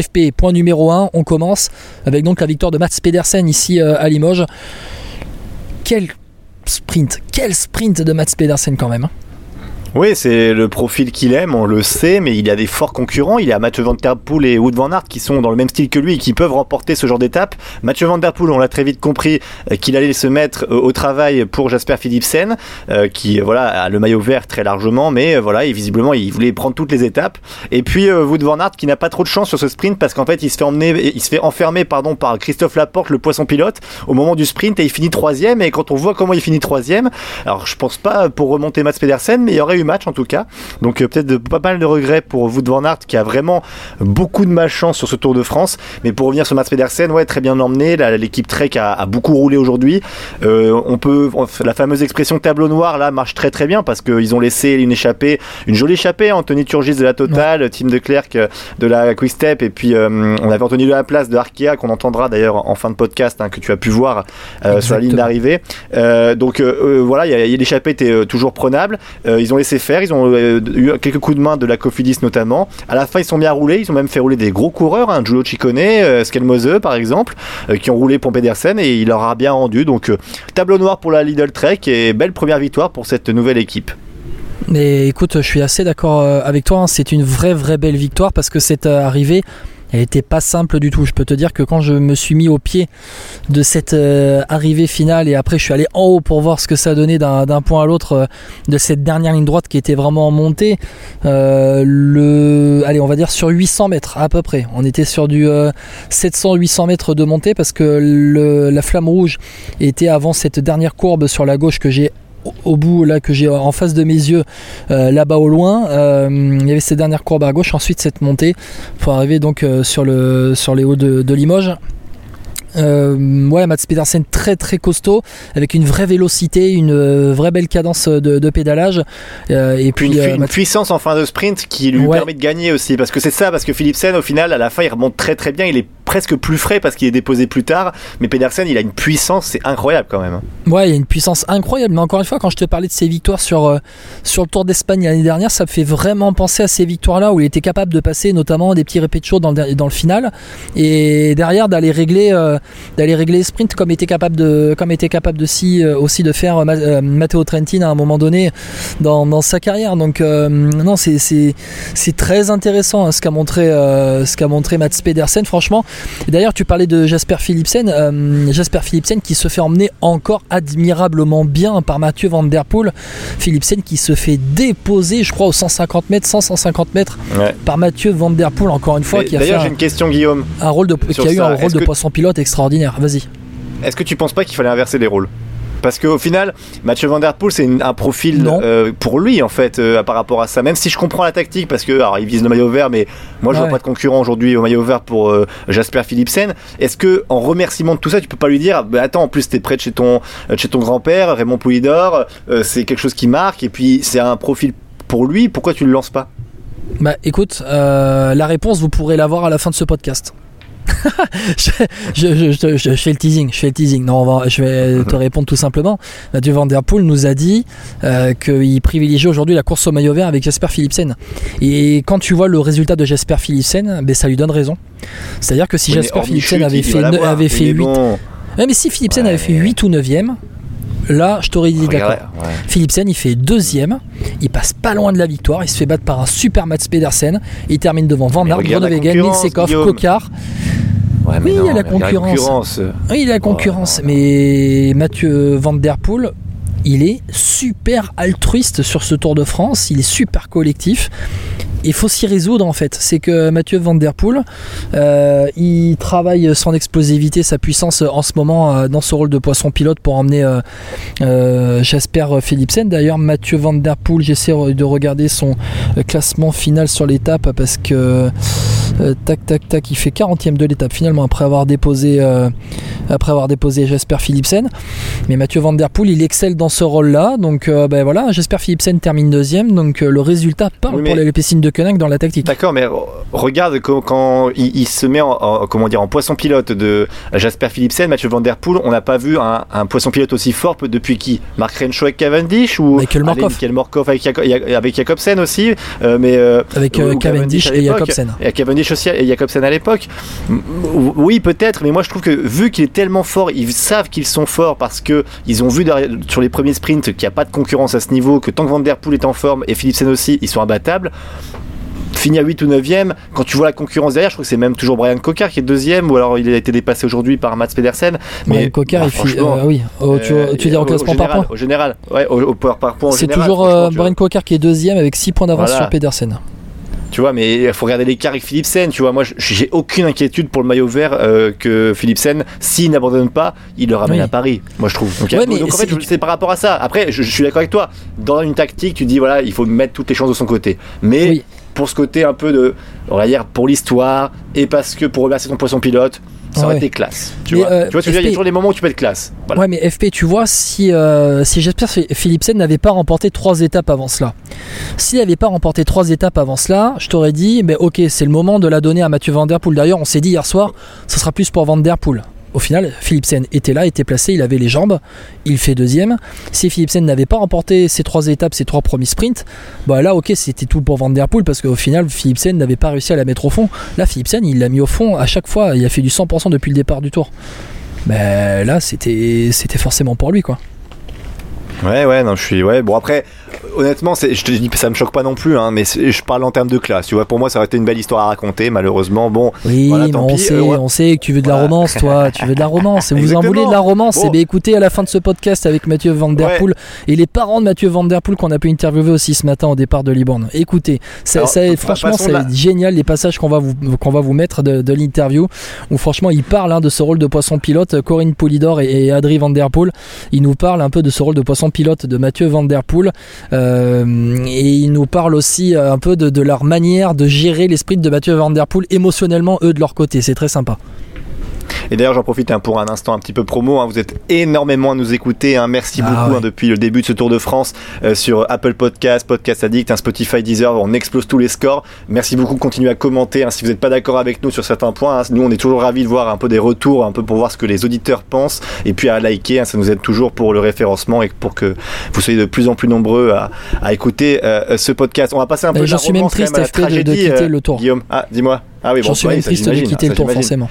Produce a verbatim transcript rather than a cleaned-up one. F P, point numéro un. On commence avec donc la victoire de Mads Pedersen ici à Limoges. Quel sprint, quel sprint de Mads Pedersen quand même. Oui, c'est le profil qu'il aime, on le sait, mais il a des forts concurrents. Il a Mathieu Van Der Poel et Wout Van Aert qui sont dans le même style que lui et qui peuvent remporter ce genre d'étape. Mathieu Van Der Poel, on l'a très vite compris qu'il allait se mettre au travail pour Jasper Philipsen, euh, qui voilà a le maillot vert très largement, mais euh, voilà, et visiblement il voulait prendre toutes les étapes. Et puis euh, Wout Van Aert qui n'a pas trop de chance sur ce sprint parce qu'en fait il se fait emmener, il se fait enfermer pardon par Christophe Laporte, le poisson pilote, au moment du sprint, et il finit troisième. Et quand on voit comment il finit troisième, alors je pense pas pour remonter Mads Pedersen, mais il y aurait eu match en tout cas, donc euh, peut-être de, pas mal de regrets pour Wout Van Aert qui a vraiment beaucoup de malchance sur ce Tour de France. Mais pour revenir sur Mads Pedersen, ouais, très bien emmené, la, l'équipe Trek a, a beaucoup roulé aujourd'hui. Euh, on peut on, la fameuse expression tableau noir là marche très très bien parce qu'ils ont laissé une échappée, une jolie échappée, Anthony Turgis de la Total, ouais. Tim Declercq de la Quick-Step, et puis euh, on avait Anthony Delaplace de Arkéa qu'on entendra d'ailleurs en fin de podcast, hein, que tu as pu voir euh, sur la ligne d'arrivée. Euh, donc euh, voilà, y a, y a, l'échappée était euh, toujours prenable. Euh, ils ont laissé faire, ils ont eu quelques coups de main de la Cofidis notamment. À la fin ils sont bien roulés, ils ont même fait rouler des gros coureurs, hein, Giulio Ciccone, euh, Skelmose par exemple, euh, qui ont roulé pour Pedersen, et il leur a bien rendu. Donc euh, tableau noir pour la Lidl Trek et belle première victoire pour cette nouvelle équipe. Mais écoute, je suis assez d'accord avec toi, hein. C'est une vraie vraie belle victoire parce que cette arrivée elle n'était pas simple du tout. Je peux te dire que quand je me suis mis au pied de cette euh, arrivée finale, et après je suis allé en haut pour voir ce que ça donnait d'un, d'un point à l'autre euh, de cette dernière ligne droite qui était vraiment en montée, euh, le, allez on va dire sur huit cents mètres à peu près, on était sur du euh, sept cents à huit cents mètres de montée parce que le, la flamme rouge était avant cette dernière courbe sur la gauche que j'ai au bout là, que j'ai en face de mes yeux, euh, là-bas au loin, euh, il y avait cette dernière courbe à gauche, ensuite cette montée pour arriver donc euh, sur, le, sur les hauts de, de Limoges. Euh, ouais, Mads Pedersen très très costaud, avec une vraie vélocité, une euh, vraie belle cadence de, de pédalage, euh, et puis une, euh, une Mads... puissance en fin de sprint qui lui ouais. permet de gagner aussi, parce que c'est ça, parce que Philipsen au final à la fin il remonte très très bien, il est presque plus frais parce qu'il est déposé plus tard, mais Pedersen il a une puissance, c'est incroyable quand même. Ouais, il a une puissance incroyable, mais encore une fois quand je te parlais de ses victoires sur, euh, sur le Tour d'Espagne l'année dernière, ça me fait vraiment penser à ces victoires là où il était capable de passer notamment des petits répétitions dans le, dans le final, et derrière d'aller régler euh, d'aller régler les sprints comme était capable de comme était capable de si aussi de faire euh, Matteo Trentin à un moment donné dans, dans sa carrière. Donc euh, non c'est c'est c'est très intéressant, hein, ce qu'a montré euh, ce qu'a montré Mads Pedersen franchement. Et d'ailleurs tu parlais de Jasper Philipsen, euh, Jasper Philipsen qui se fait emmener encore admirablement bien par Mathieu Van Der Poel, Philipsen qui se fait déposer je crois aux cent cinquante mètres ouais. par Mathieu Van Der Poel encore une fois. Mais, qui a d'ailleurs fait j'ai un, une question Guillaume un rôle de, qui a eu ça. Un rôle Est-ce de que... poisson pilote extra- extraordinaire, vas-y. Est-ce que tu penses pas qu'il fallait inverser les rôles ? Parce qu'au final, Mathieu Van Der Poel, c'est une, un profil euh, pour lui, en fait, euh, par rapport à ça. Même si je comprends la tactique, parce que alors, il vise le maillot vert, mais moi, je ah vois ouais. pas de concurrent aujourd'hui au maillot vert pour euh, Jasper Philipsen. Est-ce que, en remerciement de tout ça, tu peux pas lui dire, bah, attends, en plus, t'es près de chez ton, de chez ton grand-père, Raymond Poulidor, euh, c'est quelque chose qui marque, et puis c'est un profil pour lui, pourquoi tu le lances pas ? Bah, écoute, euh, la réponse, vous pourrez l'avoir à la fin de ce podcast. je, je, je, je, je fais le teasing, je fais le teasing. Non, on va, je vais te répondre tout simplement. Mathieu Van Der Poel nous a dit euh, qu'il privilégiait aujourd'hui la course au maillot vert avec Jasper Philipsen. Et quand tu vois le résultat de Jasper Philipsen, ben ça lui donne raison. C'est-à-dire que si oui, Jasper Philipsen chute, avait fait, ne, avait fait huit, bon. ouais, mais si Philipsen ouais. avait fait huit ou neuvième. Là, je t'aurais dit d'accord. Ouais. Philipsen, il fait deuxième, il passe pas loin de la victoire, il se fait battre par un super Mads Pedersen, il termine devant Van Aert, Groenewegen, Declercq, Cocard. Ouais, mais oui, non, il y a la concurrence. Oui, il y a la concurrence, oh, mais Mathieu Van Der Poel, il est super altruiste sur ce Tour de France, il est super collectif. Il faut s'y résoudre en fait. C'est que Mathieu Van Der Poel, euh, il travaille son explosivité, sa puissance en ce moment euh, dans ce rôle de poisson pilote pour emmener euh, euh, Jasper Philipsen. D'ailleurs, Mathieu Van Der Poel, j'essaie de regarder son classement final sur l'étape parce que euh, tac tac tac, il fait quarantième de l'étape finalement après avoir déposé euh, après avoir déposé Jasper Philipsen. Mais Mathieu Van Der Poel, il excelle dans ce rôle-là. Donc euh, ben voilà, Jasper Philipsen termine deuxième. Donc euh, le résultat parle oui, mais... pour les piscines de Hülkenberg dans la tactique. D'accord, mais regarde quand, quand il, il se met en, en, comment dire, en poisson pilote de Jasper Philipsen, Mathieu Van Der Poel, on n'a pas vu un, un poisson pilote aussi fort depuis qui ? Mark Renshaw avec Cavendish ou Mikkel Morkov, allez, Mikkel Morkov avec, avec Jacobsen aussi, euh, mais euh, avec euh, Cavendish, Cavendish et Jacobsen. Et Cavendish aussi et Jacobsen à l'époque. Oui, peut-être, mais moi je trouve que vu qu'il est tellement fort, ils savent qu'ils sont forts parce que ils ont vu derrière, sur les premiers sprints qu'il n'y a pas de concurrence à ce niveau, que tant que Van Der Poel est en forme et Philipsen aussi, ils sont imbattables. Fini à huit ou neuvième, quand tu vois la concurrence derrière, je trouve que c'est même toujours Brian Coquard qui est deuxième, ou alors il a été dépassé aujourd'hui par Mads Pedersen. Mais Brian Coquard, bah, euh, oui. Oh, tu, euh, tu dis en classement par point. Au général, ouais, au, au, par, par point. C'est général, toujours euh, Brian Coquard qui est deuxième avec six points d'avance voilà. sur Pedersen. Tu vois, mais il faut regarder l'écart avec Philipsen. Tu vois, moi, j'ai aucune inquiétude pour le maillot vert euh, que Philipsen, s'il n'abandonne pas, il le ramène oui. à Paris. Moi, je trouve. Donc, ouais, donc en fait, je, c'est par rapport à ça. Après, je, je suis d'accord avec toi. Dans une tactique, tu dis voilà, il faut mettre toutes les chances de son côté. Mais oui. pour ce côté un peu de, on va dire, pour l'histoire et parce que pour remercier ton poisson pilote. Ça aurait ouais. été classe. Tu mais vois, euh, tu vois ce que F P... je veux dire, il y a toujours des moments où tu peux être classe. Voilà. Ouais, mais F P, tu vois, si, euh, si Jasper Philipsen n'avait pas remporté trois étapes avant cela, s'il n'avait pas remporté trois étapes avant cela, je t'aurais dit, mais ok, c'est le moment de la donner à Mathieu Van Der Poel. D'ailleurs, on s'est dit hier soir, ça sera plus pour Van Der Poel. Au final, Philipsen était là, était placé, il avait les jambes, il fait deuxième. Si Philipsen n'avait pas remporté ces trois étapes, ces trois premiers sprints, bah là, ok, c'était tout pour Van Der Poel parce qu'au final, Philipsen n'avait pas réussi à la mettre au fond. Là, Philipsen, il l'a mis au fond à chaque fois, il a fait du cent pour cent depuis le départ du Tour. Mais là, c'était, c'était forcément pour lui, quoi. Ouais, ouais, non, je suis. Ouais, bon, après, honnêtement, c'est, je te dis, ça me choque pas non plus, hein, mais je parle en termes de classe. Tu vois, pour moi, ça aurait été une belle histoire à raconter, malheureusement. Bon, oui, voilà, tant mais on pis, sait, euh, ouais. on sait que tu veux de la voilà. romance, toi. Tu veux de la romance. Et vous en voulez de la romance. Bon. Et bien, écoutez, à la fin de ce podcast avec Mathieu Van Der Poel ouais. et les parents de Mathieu Van Der Poel qu'on a pu interviewer aussi ce matin au départ de Liban. Écoutez, ça, alors, ça, franchement, c'est la... génial les passages qu'on va vous, qu'on va vous mettre de, de l'interview où, franchement, ils parlent hein, de ce rôle de poisson pilote. Corinne Poulidor et, et Adrie Van Der Poel, ils nous parlent un peu de ce rôle de poisson pilote de Mathieu Van Der Poel euh, et ils nous parlent aussi un peu de, de leur manière de gérer les sprints de Mathieu Van Der Poel émotionnellement eux de leur côté, c'est très sympa. Et d'ailleurs j'en profite hein, pour un instant un petit peu promo hein. Vous êtes énormément à nous écouter hein. Merci ah, beaucoup ouais. hein, depuis le début de ce Tour de France euh, sur Apple Podcast, Podcast Addict hein, Spotify, Deezer, on explose tous les scores. Merci beaucoup, continuez à commenter hein, si vous n'êtes pas d'accord avec nous sur certains points hein. Nous on est toujours ravis de voir un peu des retours, un peu pour voir ce que les auditeurs pensent. Et puis à liker hein, ça nous aide toujours pour le référencement et pour que vous soyez de plus en plus nombreux à, à écouter euh, ce podcast. On va passer un bah, peu de la romance, même triste, même à la tragédie de, de quitter euh, le Tour. Guillaume, ah dis-moi. Ah oui, j'en bon, suis ouais, même triste de quitter le Tour forcément.